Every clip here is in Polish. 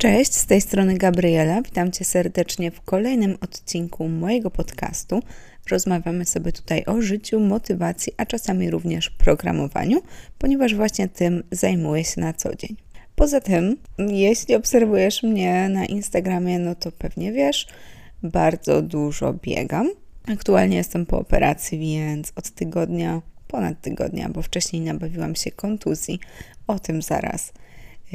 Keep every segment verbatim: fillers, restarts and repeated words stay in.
Cześć, z tej strony Gabriela. Witam Cię serdecznie w kolejnym odcinku mojego podcastu. Rozmawiamy sobie tutaj o życiu, motywacji, a czasami również programowaniu, ponieważ właśnie tym zajmuję się na co dzień. Poza tym, jeśli obserwujesz mnie na Instagramie, no to pewnie wiesz, bardzo dużo biegam. Aktualnie jestem po operacji, więc od tygodnia, ponad tygodnia, bo wcześniej nabawiłam się kontuzji. O tym zaraz.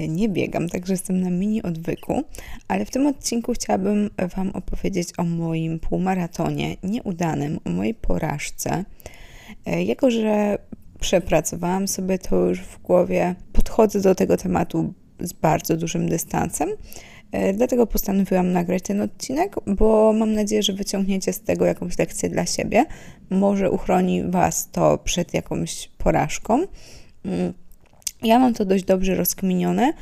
Nie biegam, także jestem na mini odwyku, ale w tym odcinku chciałabym Wam opowiedzieć o moim półmaratonie nieudanym, o mojej porażce. Jako że przepracowałam sobie to już w głowie, podchodzę do tego tematu z bardzo dużym dystansem, dlatego postanowiłam nagrać ten odcinek, bo mam nadzieję, że wyciągniecie z tego jakąś lekcję dla siebie. Może uchroni Was to przed jakąś porażką. Ja mam to dość dobrze rozkminione.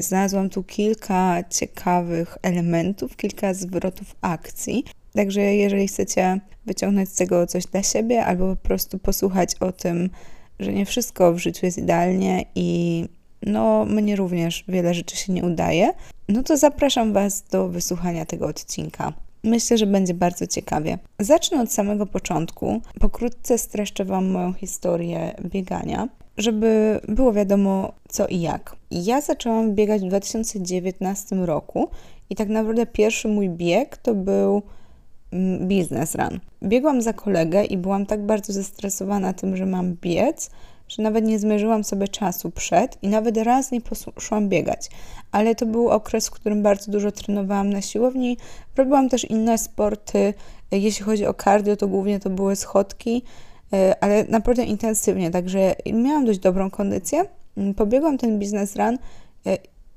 Znalazłam tu kilka ciekawych elementów, kilka zwrotów akcji. Także jeżeli chcecie wyciągnąć z tego coś dla siebie albo po prostu posłuchać o tym, że nie wszystko w życiu jest idealnie i no mnie również wiele rzeczy się nie udaje, no to zapraszam Was do wysłuchania tego odcinka. Myślę, że będzie bardzo ciekawie. Zacznę od samego początku. Pokrótce streszczę Wam moją historię biegania, żeby było wiadomo co i jak. Ja zaczęłam biegać w dwa tysiące dziewiętnastym roku i tak naprawdę pierwszy mój bieg to był business run. Biegłam za kolegę i byłam tak bardzo zestresowana tym, że mam biec, że nawet nie zmierzyłam sobie czasu przed i nawet raz nie poszłam biegać. Ale to był okres, w którym bardzo dużo trenowałam na siłowni. Robiłam też inne sporty. Jeśli chodzi o cardio, to głównie to były schodki, ale naprawdę intensywnie, także miałam dość dobrą kondycję. Pobiegłam ten business run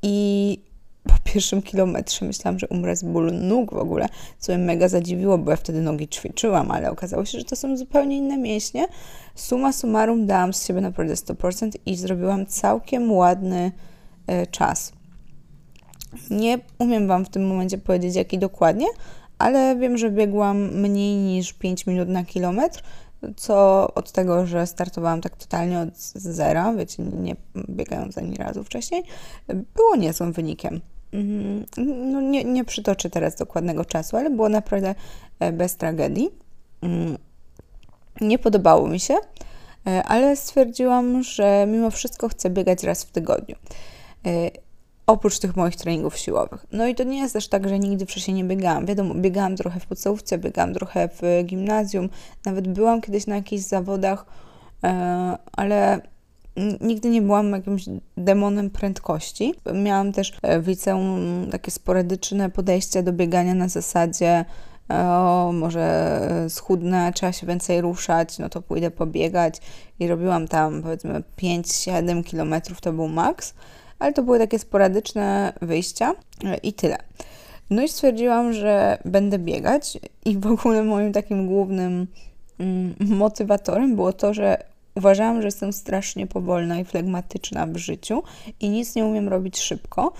i po pierwszym kilometrze myślałam, że umrę z bólu nóg w ogóle, co mnie mega zadziwiło, bo ja wtedy nogi ćwiczyłam, ale okazało się, że to są zupełnie inne mięśnie. Summa summarum dałam z siebie naprawdę sto procent i zrobiłam całkiem ładny czas. Nie umiem Wam w tym momencie powiedzieć, jaki dokładnie, ale wiem, że biegłam mniej niż pięć minut na kilometr, co od tego, że startowałam tak totalnie od zera, wiecie, nie biegając ani razu wcześniej, było niezłym wynikiem. No nie, nie przytoczę teraz dokładnego czasu, ale było naprawdę bez tragedii. Nie podobało mi się, ale stwierdziłam, że mimo wszystko chcę biegać raz w tygodniu. Oprócz tych moich treningów siłowych. No i to nie jest też tak, że nigdy wcześniej nie biegałam. Wiadomo, biegałam trochę w podstawówce, biegałam trochę w gimnazjum, nawet byłam kiedyś na jakichś zawodach, ale nigdy nie byłam jakimś demonem prędkości. Miałam też w liceum takie sporadyczne podejście do biegania na zasadzie o, może schudnę, trzeba się więcej ruszać, no to pójdę pobiegać i robiłam tam powiedzmy pięć siedem kilometrów, to był maks. Ale to były takie sporadyczne wyjścia i tyle. No i stwierdziłam, że będę biegać i w ogóle moim takim głównym mm, motywatorem było to, że uważałam, że jestem strasznie powolna i flegmatyczna w życiu i nic nie umiem robić szybko.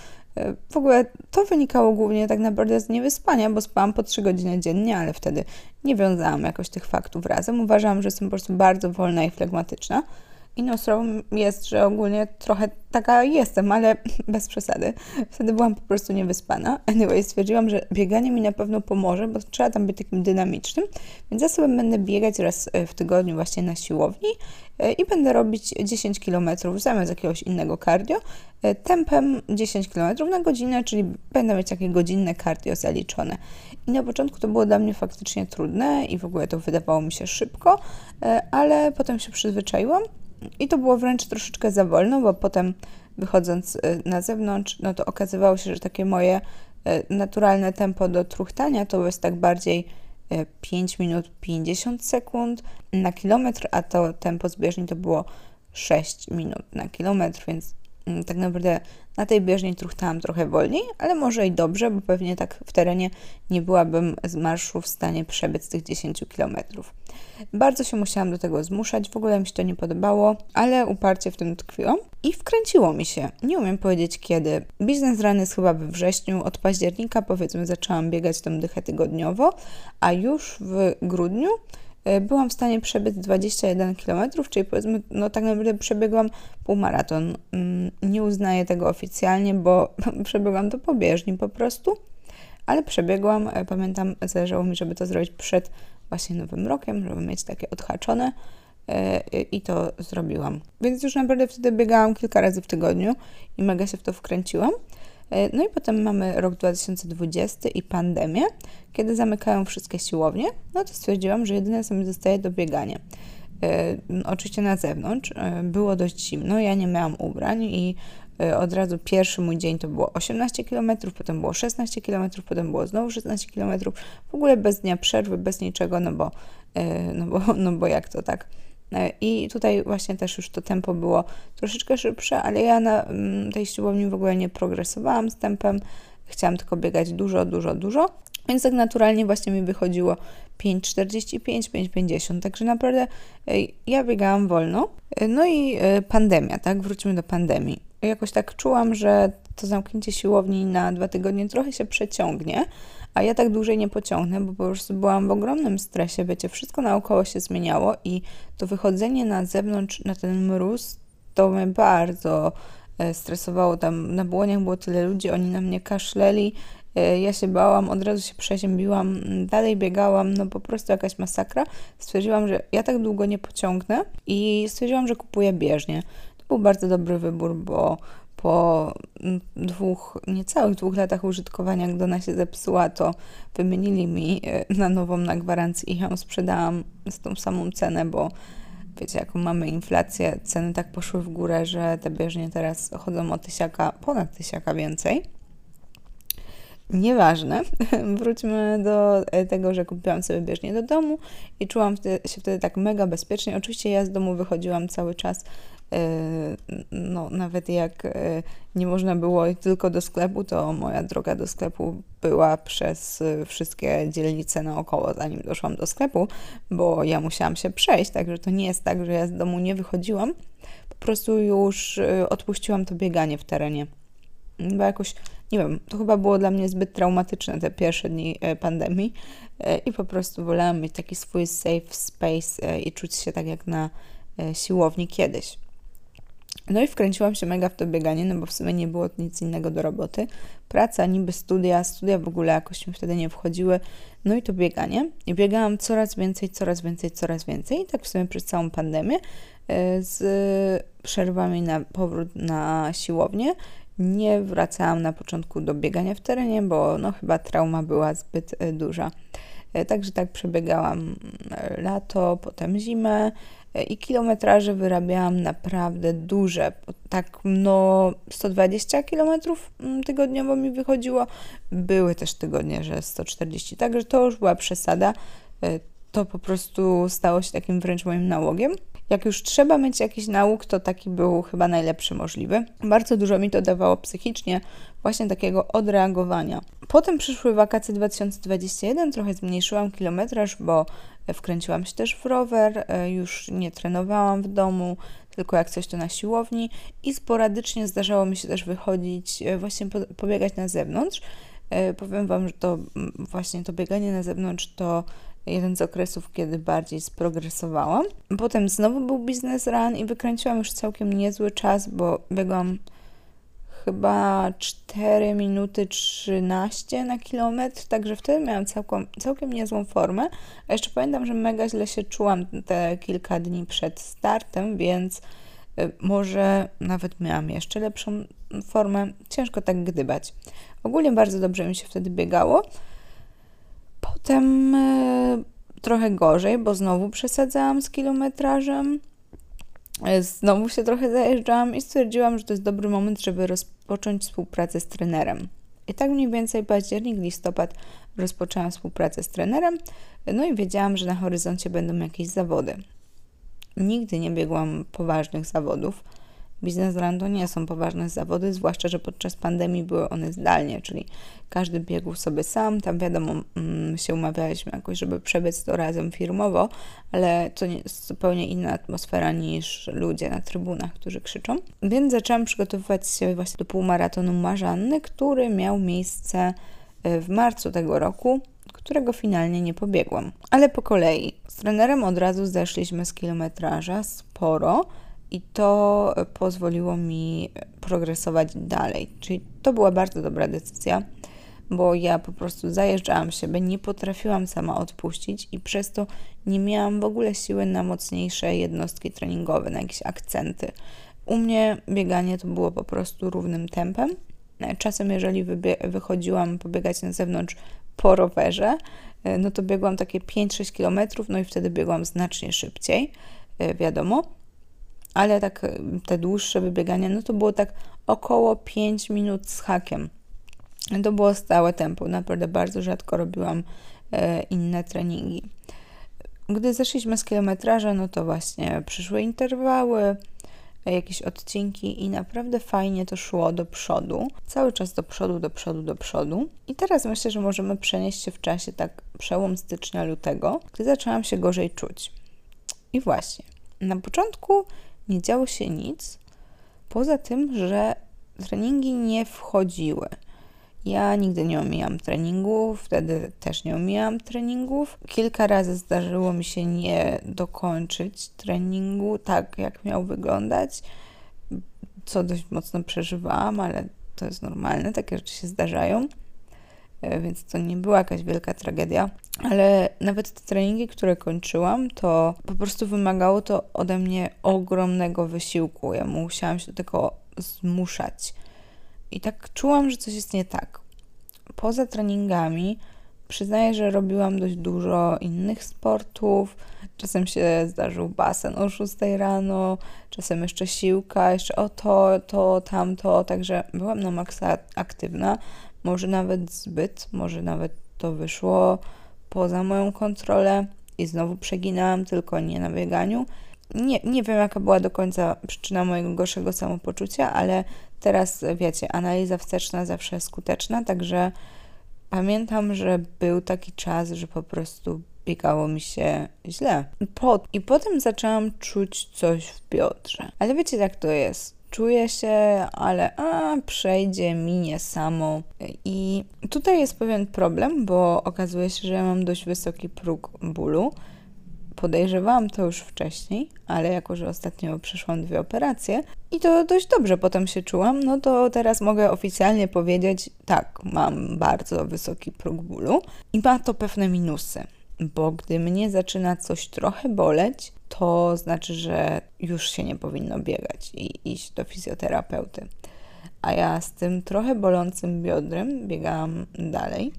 W ogóle to wynikało głównie tak naprawdę z niewyspania, bo spałam po trzy godziny dziennie, ale wtedy nie wiązałam jakoś tych faktów razem. Uważałam, że jestem po prostu bardzo wolna i flegmatyczna. Inną sprawą jest, że ogólnie trochę taka jestem, ale bez przesady. Wtedy byłam po prostu niewyspana. Anyway, stwierdziłam, że bieganie mi na pewno pomoże, bo trzeba tam być takim dynamicznym. Więc ja sobie będę biegać raz w tygodniu właśnie na siłowni i będę robić dziesięć kilometrów zamiast jakiegoś innego cardio. Tempem dziesięć kilometrów na godzinę, czyli będę mieć takie godzinne cardio zaliczone. I na początku to było dla mnie faktycznie trudne i w ogóle to wydawało mi się szybko, ale potem się przyzwyczaiłam. I to było wręcz troszeczkę za wolno, bo potem wychodząc na zewnątrz, no to okazywało się, że takie moje naturalne tempo do truchtania to jest tak bardziej pięć minut pięćdziesiąt sekund na kilometr, a to tempo zbieżni to było sześć minut na kilometr, więc tak naprawdę na tej bieżni truchtałam trochę wolniej, ale może i dobrze, bo pewnie tak w terenie nie byłabym z marszu w stanie przebiec tych dziesięć kilometrów. Bardzo się musiałam do tego zmuszać, w ogóle mi się to nie podobało, ale uparcie w tym tkwiłam i wkręciło mi się. Nie umiem powiedzieć kiedy. Biznes run jest chyba we wrześniu, od października powiedzmy zaczęłam biegać tą dychę tygodniowo, a już w grudniu byłam w stanie przebiec dwadzieścia jeden kilometrów, czyli powiedzmy, no tak naprawdę przebiegłam półmaraton. Nie uznaję tego oficjalnie, bo przebiegłam to po bieżni po prostu, ale przebiegłam. Pamiętam, zależało mi, żeby to zrobić przed właśnie Nowym Rokiem, żeby mieć takie odhaczone i to zrobiłam. Więc już naprawdę wtedy biegałam kilka razy w tygodniu i mega się w to wkręciłam. No i potem mamy rok dwa tysiące dwudziesty i pandemię, kiedy zamykają wszystkie siłownie, no to stwierdziłam, że jedyne co mi zostaje to bieganie. Yy, oczywiście na zewnątrz yy, było dość zimno, ja nie miałam ubrań i yy, od razu pierwszy mój dzień to było osiemnaście kilometrów, potem było szesnaście kilometrów, potem było znowu szesnaście kilometrów, w ogóle bez dnia przerwy, bez niczego, no bo, yy, no bo, no bo jak to tak? I tutaj właśnie też już to tempo było troszeczkę szybsze, ale ja na tej siłowni w ogóle nie progresowałam z tempem, chciałam tylko biegać dużo, dużo, dużo, więc tak naturalnie właśnie mi wychodziło pięć czterdzieści pięć, pięć pięćdziesiąt, także naprawdę ja biegałam wolno. No i pandemia, tak, wróćmy do pandemii. Jakoś tak czułam, że to zamknięcie siłowni na dwa tygodnie trochę się przeciągnie, a ja tak dłużej nie pociągnę, bo po prostu byłam w ogromnym stresie, wiecie, wszystko naokoło się zmieniało i to wychodzenie na zewnątrz, na ten mróz, to mnie bardzo stresowało. Tam na błoniach było tyle ludzi, oni na mnie kaszleli, ja się bałam, od razu się przeziębiłam, dalej biegałam, no po prostu jakaś masakra. Stwierdziłam, że ja tak długo nie pociągnę i stwierdziłam, że kupuję bieżnię. To był bardzo dobry wybór, bo po dwóch, niecałych dwóch latach użytkowania, gdy ona się zepsuła, to wymienili mi na nową na gwarancji i ją sprzedałam z tą samą cenę, bo wiecie, jaką mamy inflację, ceny tak poszły w górę, że te bieżnie teraz chodzą o tysiaka, ponad tysiaka więcej. Nieważne, wróćmy do tego, że kupiłam sobie bieżnię do domu i czułam się wtedy tak mega bezpiecznie. Oczywiście ja z domu wychodziłam cały czas, no nawet jak nie można było tylko do sklepu, to moja droga do sklepu była przez wszystkie dzielnice naokoło, zanim doszłam do sklepu, bo ja musiałam się przejść, także to nie jest tak, że ja z domu nie wychodziłam, po prostu już odpuściłam to bieganie w terenie, bo jakoś, nie wiem, to chyba było dla mnie zbyt traumatyczne te pierwsze dni pandemii i po prostu wolałam mieć taki swój safe space i czuć się tak jak na siłowni kiedyś. No i wkręciłam się mega w to bieganie, no bo w sumie nie było nic innego do roboty. Praca, niby studia, studia w ogóle jakoś mi wtedy nie wchodziły. No i to bieganie. I biegałam coraz więcej, coraz więcej, coraz więcej. I tak w sumie przez całą pandemię z przerwami na powrót na siłownię. Nie wracałam na początku do biegania w terenie, bo no chyba trauma była zbyt duża. Także tak przebiegałam lato, potem zimę. I kilometraże wyrabiałam naprawdę duże, tak no sto dwadzieścia kilometrów tygodniowo mi wychodziło. Były też tygodnie, że sto czterdzieści, także to już była przesada. To po prostu stało się takim wręcz moim nałogiem. Jak już trzeba mieć jakiś nałóg, to taki był chyba najlepszy możliwy. Bardzo dużo mi to dawało psychicznie, właśnie takiego odreagowania. Potem przyszły wakacje dwa tysiące dwudziesty pierwszy, trochę zmniejszyłam kilometraż, bo wkręciłam się też w rower, już nie trenowałam w domu, tylko jak coś to na siłowni i sporadycznie zdarzało mi się też wychodzić, właśnie pobiegać na zewnątrz. Powiem Wam, że to właśnie to bieganie na zewnątrz to jeden z okresów, kiedy bardziej sprogresowałam. Potem znowu był biznes run i wykręciłam już całkiem niezły czas, bo biegłam chyba cztery minuty trzynaście na kilometr, także wtedy miałam całkiem, całkiem niezłą formę. A jeszcze pamiętam, że mega źle się czułam te kilka dni przed startem, więc może nawet miałam jeszcze lepszą formę. Ciężko tak gdybać. Ogólnie bardzo dobrze mi się wtedy biegało. Potem trochę gorzej, bo znowu przesadzałam z kilometrażem, znowu się trochę zajeżdżałam i stwierdziłam, że to jest dobry moment, żeby rozpocząć współpracę z trenerem. I tak mniej więcej październik, listopad rozpoczęłam współpracę z trenerem, no i wiedziałam, że na horyzoncie będą jakieś zawody. Nigdy nie biegłam poważnych zawodów. Biznes run to nie są poważne zawody, zwłaszcza, że podczas pandemii były one zdalnie, czyli każdy biegł sobie sam, tam wiadomo, się umawialiśmy jakoś, żeby przebiec to razem firmowo, ale to jest zupełnie inna atmosfera niż ludzie na trybunach, którzy krzyczą. Więc zaczęłam przygotowywać się właśnie do półmaratonu Marzanny, który miał miejsce w marcu tego roku. którego finalnie nie pobiegłam. Ale po kolei. Z trenerem od razu zeszliśmy z kilometraża sporo i to pozwoliło mi progresować dalej. Czyli to była bardzo dobra decyzja, bo ja po prostu zajeżdżałam siebie, nie potrafiłam sama odpuścić i przez to nie miałam w ogóle siły na mocniejsze jednostki treningowe, na jakieś akcenty. U mnie bieganie to było po prostu równym tempem. Czasem, jeżeli wychodziłam pobiegać na zewnątrz po rowerze, no to biegłam takie pięć sześć kilometrów, no i wtedy biegłam znacznie szybciej, wiadomo. Ale tak te dłuższe wybiegania, no to było tak około pięć minut z hakiem. To było stałe tempo, naprawdę bardzo rzadko robiłam inne treningi. Gdy zeszliśmy z kilometraża, no to właśnie przyszły interwały, jakieś odcinki i naprawdę fajnie to szło do przodu. Cały czas do przodu, do przodu, do przodu. I teraz myślę, że możemy przenieść się w czasie tak przełom stycznia-lutego, gdy zaczęłam się gorzej czuć. I właśnie, na początku nie działo się nic, poza tym, że treningi nie wchodziły. Ja nigdy nie omijam treningów, wtedy też nie omijam treningów. Kilka razy zdarzyło mi się nie dokończyć treningu tak, jak miał wyglądać, co dość mocno przeżywałam, ale to jest normalne, takie rzeczy się zdarzają, więc to nie była jakaś wielka tragedia. Ale nawet te treningi, które kończyłam, to po prostu wymagało to ode mnie ogromnego wysiłku. Ja musiałam się do tego zmuszać. I tak czułam, że coś jest nie tak. Poza treningami przyznaję, że robiłam dość dużo innych sportów. Czasem się zdarzył basen o szóstej rano, czasem jeszcze siłka, jeszcze o to, to, tamto. Także byłam na maksa aktywna, może nawet zbyt, może nawet to wyszło poza moją kontrolę i znowu przeginałam, tylko nie na bieganiu. Nie, nie wiem, jaka była do końca przyczyna mojego gorszego samopoczucia, ale teraz, wiecie, analiza wsteczna zawsze skuteczna, także pamiętam, że był taki czas, że po prostu biegało mi się źle. Po, I potem zaczęłam czuć coś w biodrze. Ale wiecie, jak to jest. Czuję się, ale a, przejdzie, minie samo. I tutaj jest pewien problem, bo okazuje się, że ja mam dość wysoki próg bólu. Podejrzewałam to już wcześniej, ale jako, że ostatnio przeszłam dwie operacje i to dość dobrze potem się czułam, no to teraz mogę oficjalnie powiedzieć, tak, mam bardzo wysoki próg bólu i ma to pewne minusy, bo gdy mnie zaczyna coś trochę boleć, to znaczy, że już się nie powinno biegać i iść do fizjoterapeuty. A ja z tym trochę bolącym biodrem biegałam dalej.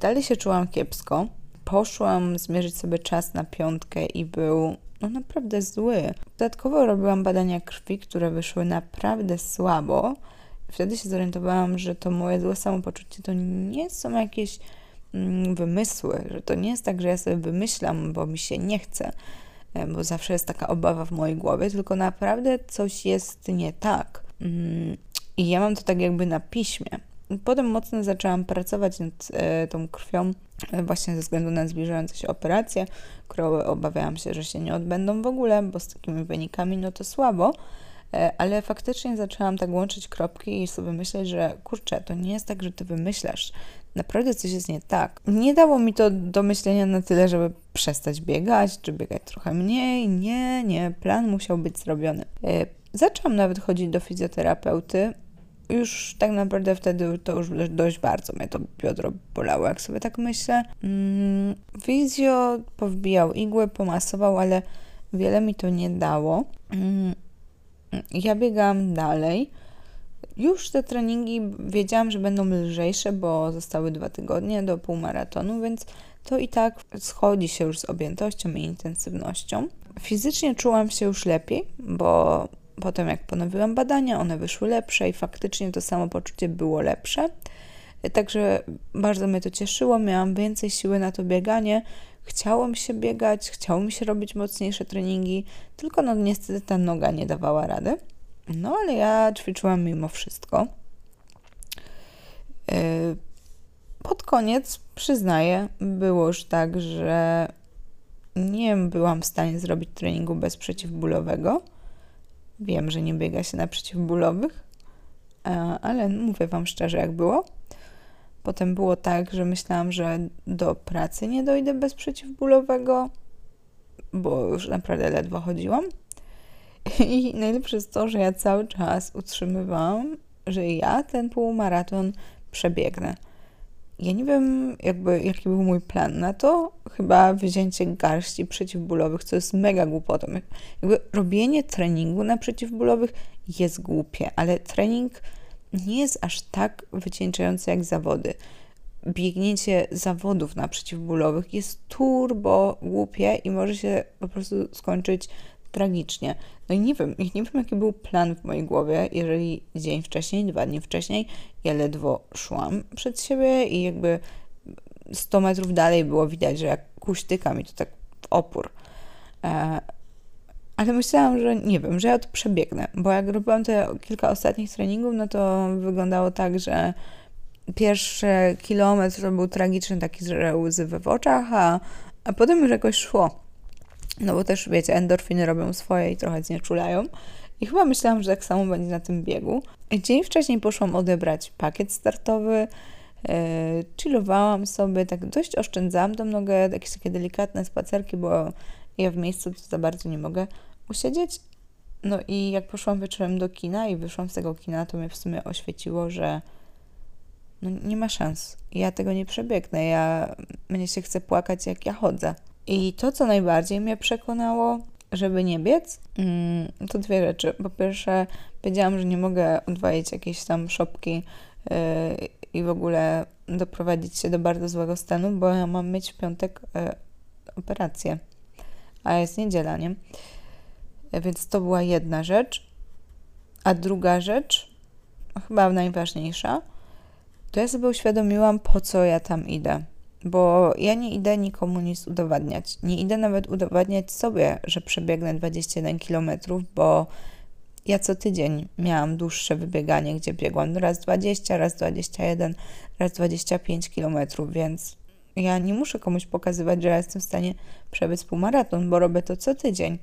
Dalej się czułam kiepsko. Poszłam zmierzyć sobie czas na piątkę i był no naprawdę zły. Dodatkowo robiłam badania krwi, które wyszły naprawdę słabo. Wtedy się zorientowałam, że to moje złe samopoczucie to nie są jakieś mm, wymysły, że to nie jest tak, że ja sobie wymyślam, bo mi się nie chce, bo zawsze jest taka obawa w mojej głowie, tylko naprawdę coś jest nie tak. Mm, I ja mam to tak jakby na piśmie. Potem mocno zaczęłam pracować nad e, tą krwią e, właśnie ze względu na zbliżające się operacje, które obawiałam się, że się nie odbędą w ogóle, bo z takimi wynikami no to słabo, e, ale faktycznie zaczęłam tak łączyć kropki i sobie myśleć, że kurczę, to nie jest tak, że ty wymyślasz, naprawdę coś jest nie tak. Nie dało mi to do myślenia na tyle, żeby przestać biegać, czy biegać trochę mniej, nie, nie, plan musiał być zrobiony. E, zaczęłam nawet chodzić do fizjoterapeuty. Już tak naprawdę wtedy to już dość bardzo mnie to biodro bolało, jak sobie tak myślę. Mm, fizjo powbijał igły, pomasował, ale wiele mi to nie dało. Mm, ja biegałam dalej. Już te treningi wiedziałam, że będą lżejsze, bo zostały dwa tygodnie do półmaratonu, więc to i tak schodzi się już z objętością i intensywnością. Fizycznie czułam się już lepiej, bo potem jak ponowiłam badania, one wyszły lepsze i faktycznie to samopoczucie było lepsze. Także bardzo mnie to cieszyło, miałam więcej siły na to bieganie, chciało mi się biegać, chciało mi się robić mocniejsze treningi, tylko no niestety ta noga nie dawała rady. No ale ja ćwiczyłam mimo wszystko. Pod koniec, przyznaję, było już tak, że nie byłam w stanie zrobić treningu bez przeciwbólowego. Wiem, że nie biega się na przeciwbólowych, ale mówię Wam szczerze, jak było. Potem było tak, że myślałam, że do pracy nie dojdę bez przeciwbólowego, bo już naprawdę ledwo chodziłam. I najlepsze jest to, że ja cały czas utrzymywałam, że ja ten półmaraton przebiegnę. Ja nie wiem, jakby, jaki był mój plan na to. Chyba wzięcie garści przeciwbólowych, co jest mega głupotą. Jakby robienie treningu na przeciwbólowych jest głupie, ale trening nie jest aż tak wycieńczający jak zawody. Biegnięcie zawodów na przeciwbólowych jest turbo głupie i może się po prostu skończyć tragicznie. No i nie wiem, nie wiem jaki był plan w mojej głowie, jeżeli dzień wcześniej, dwa dni wcześniej ja ledwo szłam przed siebie i jakby sto metrów dalej było widać, że jak kuśtyka mi to tak w opór. E- ale myślałam, że nie wiem, że ja to przebiegnę, bo jak robiłam te kilka ostatnich treningów, no to wyglądało tak, że pierwszy kilometr był tragiczny, taki, że łzy w oczach, a, a potem już jakoś szło. No bo też, wiecie, endorfiny robią swoje i trochę znieczulają. I chyba myślałam, że tak samo będzie na tym biegu. Dzień wcześniej poszłam odebrać pakiet startowy, yy, chillowałam sobie, tak dość oszczędzałam tą nogę, jakieś takie delikatne spacerki, bo ja w miejscu to za bardzo nie mogę usiedzieć. No i jak poszłam wieczorem do kina i wyszłam z tego kina, to mnie w sumie oświeciło, że no nie ma szans. Ja tego nie przebiegnę, ja mnie się chce płakać, jak ja chodzę. I to, co najbardziej mnie przekonało, żeby nie biec, to dwie rzeczy. Po pierwsze, wiedziałam, że nie mogę odwalić jakiejś tam szopki yy, i w ogóle doprowadzić się do bardzo złego stanu, bo ja mam mieć w piątek yy, operację, a jest niedziela, nie? Więc to była jedna rzecz. A druga rzecz, chyba najważniejsza, to ja sobie uświadomiłam, po co ja tam idę. Bo ja nie idę nikomu nic udowadniać. Nie idę nawet udowadniać sobie, że przebiegnę dwadzieścia jeden kilometrów, bo ja co tydzień miałam dłuższe wybieganie, gdzie biegłam raz dwadzieścia, raz dwadzieścia jeden, raz dwadzieścia pięć kilometrów, więc ja nie muszę komuś pokazywać, że ja jestem w stanie przebiec półmaraton, bo robię to co tydzień.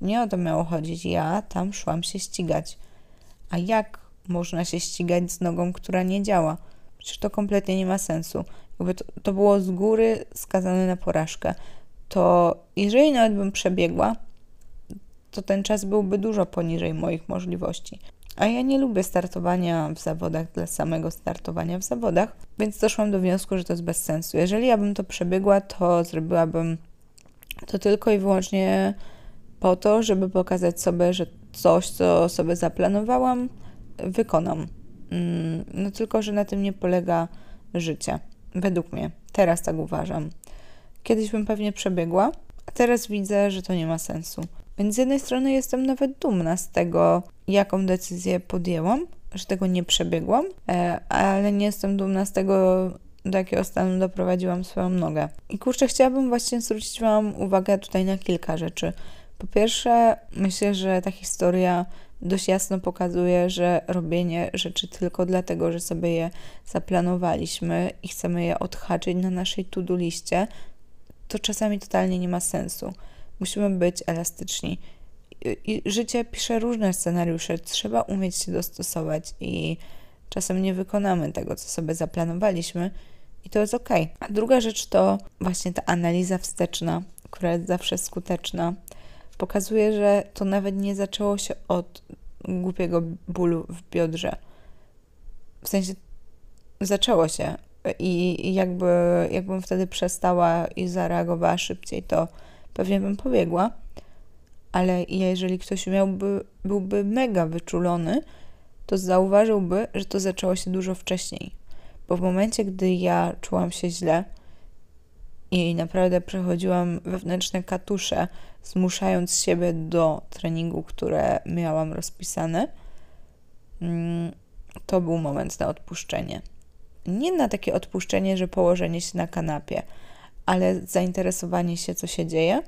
Nie o to miało chodzić. Ja tam szłam się ścigać. A jak można się ścigać z nogą, która nie działa? Przecież to kompletnie nie ma sensu. Jakby to, to było z góry skazane na porażkę. To jeżeli nawet bym przebiegła, to ten czas byłby dużo poniżej moich możliwości. A ja nie lubię startowania w zawodach dla samego startowania w zawodach, więc doszłam do wniosku, że to jest bez sensu. Jeżeli ja bym to przebiegła, to zrobiłabym to tylko i wyłącznie po to, żeby pokazać sobie, że coś, co sobie zaplanowałam, wykonam. No tylko, że na tym nie polega życie. Według mnie. Teraz tak uważam. Kiedyś bym pewnie przebiegła, a teraz widzę, że to nie ma sensu. Więc z jednej strony jestem nawet dumna z tego, jaką decyzję podjęłam, że tego nie przebiegłam, ale nie jestem dumna z tego, do jakiego stanu doprowadziłam swoją nogę. I kurczę, chciałabym właśnie zwrócić Wam uwagę tutaj na kilka rzeczy. Po pierwsze, myślę, że ta historia dość jasno pokazuje, że robienie rzeczy tylko dlatego, że sobie je zaplanowaliśmy i chcemy je odhaczyć na naszej to-do liście, to czasami totalnie nie ma sensu. Musimy być elastyczni. I życie pisze różne scenariusze, trzeba umieć się dostosować i czasem nie wykonamy tego, co sobie zaplanowaliśmy i to jest okej. Okay. A druga rzecz to właśnie ta analiza wsteczna, która jest zawsze skuteczna. Pokazuje, że to nawet nie zaczęło się od głupiego bólu w biodrze. W sensie zaczęło się i jakby, jakbym wtedy przestała i zareagowała szybciej, to pewnie bym pobiegła, ale jeżeli ktoś miałby, byłby mega wyczulony, to zauważyłby, że to zaczęło się dużo wcześniej. Bo w momencie, gdy ja czułam się źle, i naprawdę przechodziłam wewnętrzne katusze, zmuszając siebie do treningu, które miałam rozpisane, to był moment na odpuszczenie. Nie na takie odpuszczenie, że położenie się na kanapie, ale zainteresowanie się, co się dzieje.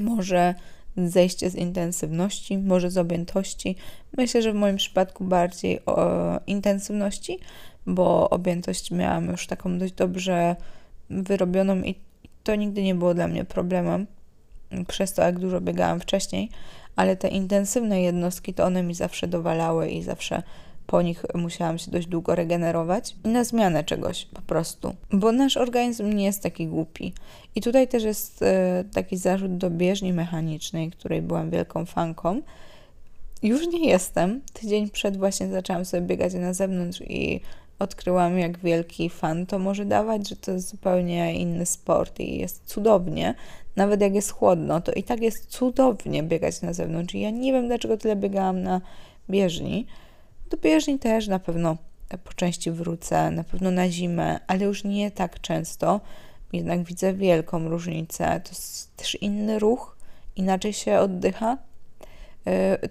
Może zejście z intensywności, może z objętości. Myślę, że w moim przypadku bardziej o intensywności, bo objętość miałam już taką dość dobrze wyrobioną i to nigdy nie było dla mnie problemem przez to, jak dużo biegałam wcześniej, ale te intensywne jednostki, to one mi zawsze dowalały i zawsze po nich musiałam się dość długo regenerować i na zmianę czegoś po prostu, bo nasz organizm nie jest taki głupi. I tutaj też jest taki zarzut do bieżni mechanicznej, której byłam wielką fanką. Już nie jestem. Tydzień przed właśnie zaczęłam sobie biegać na zewnątrz i odkryłam, jak wielki fan to może dawać, że to jest zupełnie inny sport i jest cudownie. Nawet jak jest chłodno, to i tak jest cudownie biegać na zewnątrz. I ja nie wiem, dlaczego tyle biegałam na bieżni. Do bieżni też na pewno po części wrócę, na pewno na zimę, ale już nie tak często. Jednak widzę wielką różnicę. To jest też inny ruch, inaczej się oddycha.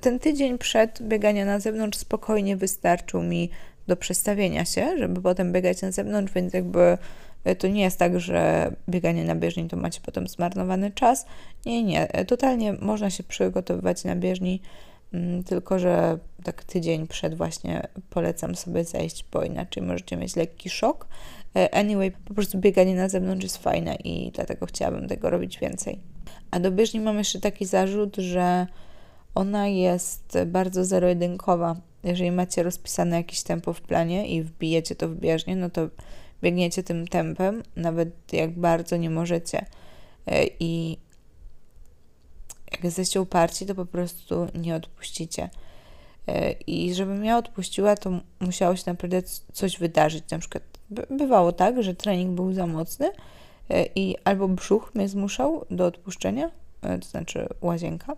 Ten tydzień przed bieganiem na zewnątrz spokojnie wystarczył mi do przestawienia się, żeby potem biegać na zewnątrz, więc jakby to nie jest tak, że bieganie na bieżni to macie potem zmarnowany czas. Nie, nie. Totalnie można się przygotowywać na bieżni, tylko że tak tydzień przed właśnie polecam sobie zejść, bo inaczej możecie mieć lekki szok. Anyway, po prostu bieganie na zewnątrz jest fajne i dlatego chciałabym tego robić więcej. A do bieżni mam jeszcze taki zarzut, że ona jest bardzo zero-jedynkowa. Jeżeli macie rozpisane jakieś tempo w planie i wbijecie to w bieżnię, no to biegniecie tym tempem, nawet jak bardzo nie możecie. I jak jesteście uparci, to po prostu nie odpuścicie. I żebym ja odpuściła, to musiało się naprawdę coś wydarzyć. Na przykład bywało tak, że trening był za mocny i albo brzuch mnie zmuszał do odpuszczenia, to znaczy łazienka,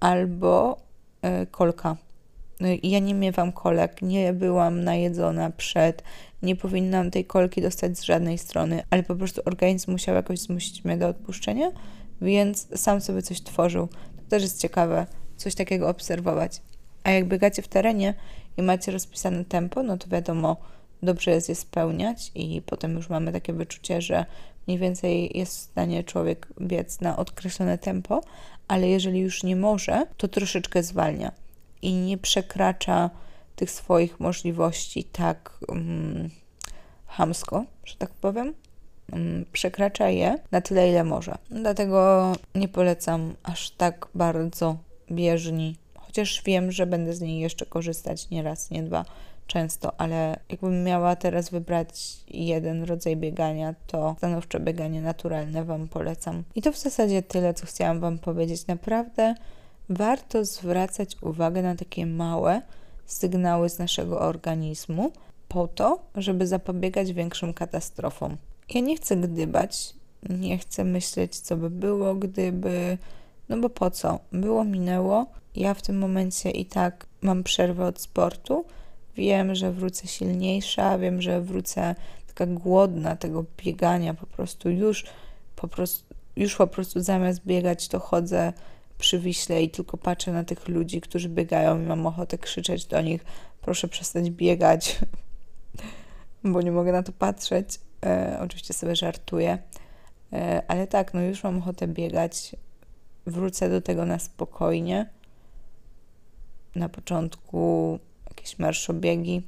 albo kolka. Ja nie miewam kolek, nie byłam najedzona przed, nie powinnam tej kolki dostać z żadnej strony, ale po prostu organizm musiał jakoś zmusić mnie do odpuszczenia, więc sam sobie coś tworzył. To też jest ciekawe, coś takiego obserwować. A jak biegacie w terenie i macie rozpisane tempo, no to wiadomo, dobrze jest je spełniać i potem już mamy takie wyczucie, że mniej więcej jest w stanie człowiek biec na określone tempo, ale jeżeli już nie może, to troszeczkę zwalnia i nie przekracza tych swoich możliwości tak um, chamsko, że tak powiem. Um, przekracza je na tyle, ile może. Dlatego nie polecam aż tak bardzo bieżni, chociaż wiem, że będę z niej jeszcze korzystać nie raz, nie dwa, często, ale jakbym miała teraz wybrać jeden rodzaj biegania, to stanowcze bieganie naturalne Wam polecam. I to w zasadzie tyle, co chciałam Wam powiedzieć. Naprawdę warto zwracać uwagę na takie małe sygnały z naszego organizmu po to, żeby zapobiegać większym katastrofom. Ja nie chcę gdybać, nie chcę myśleć, co by było, gdyby, no bo po co? Było, minęło. Ja w tym momencie i tak mam przerwę od sportu. Wiem, że wrócę silniejsza, wiem, że wrócę taka głodna tego biegania, po prostu już po prostu, już po prostu zamiast biegać, to chodzę przy Wiśle i tylko patrzę na tych ludzi, którzy biegają i mam ochotę krzyczeć do nich, proszę przestać biegać, bo nie mogę na to patrzeć. E, oczywiście sobie żartuję, e, ale tak, no już mam ochotę biegać, wrócę do tego na spokojnie. Na początku jakieś marszobiegi,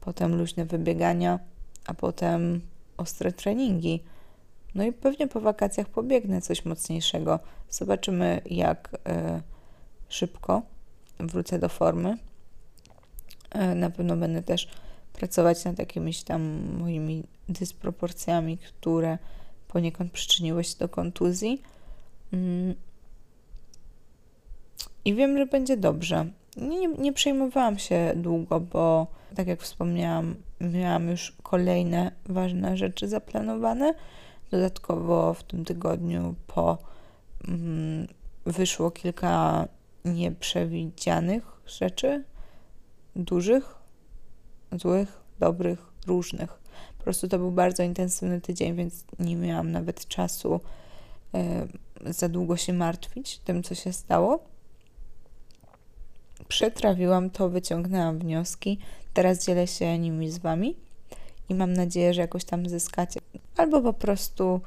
potem luźne wybiegania, a potem ostre treningi. No i pewnie po wakacjach pobiegnę coś mocniejszego. Zobaczymy, jak y, szybko wrócę do formy. Y, na pewno będę też pracować nad jakimiś tam moimi dysproporcjami, które poniekąd przyczyniły się do kontuzji. Mm. I wiem, że będzie dobrze. Nie, nie przejmowałam się długo, bo tak jak wspomniałam, miałam już kolejne ważne rzeczy zaplanowane. Dodatkowo w tym tygodniu po mm, wyszło kilka nieprzewidzianych rzeczy, dużych, złych, dobrych, różnych. Po prostu to był bardzo intensywny tydzień, więc nie miałam nawet czasu y, za długo się martwić tym, co się stało. Przetrawiłam to, wyciągnęłam wnioski, teraz dzielę się nimi z Wami i mam nadzieję, że jakoś tam zyskacie. Albo po prostu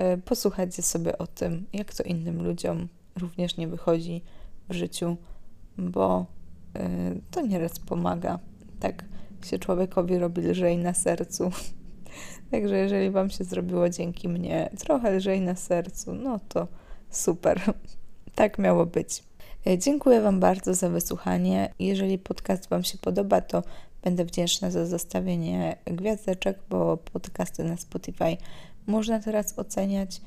y, posłuchajcie sobie o tym, jak to innym ludziom również nie wychodzi w życiu, bo y, to nieraz pomaga. Tak się człowiekowi robi lżej na sercu. Także jeżeli Wam się zrobiło dzięki mnie trochę lżej na sercu, no to super. Tak miało być. Dziękuję Wam bardzo za wysłuchanie. Jeżeli podcast Wam się podoba, to będę wdzięczna za zostawienie gwiazdeczek, bo podcasty na Spotify można teraz oceniać.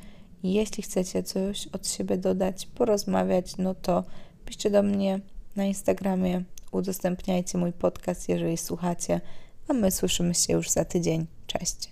Jeśli chcecie coś od siebie dodać, porozmawiać, no to piszcie do mnie na Instagramie, udostępniajcie mój podcast, jeżeli słuchacie, a my słyszymy się już za tydzień. Cześć!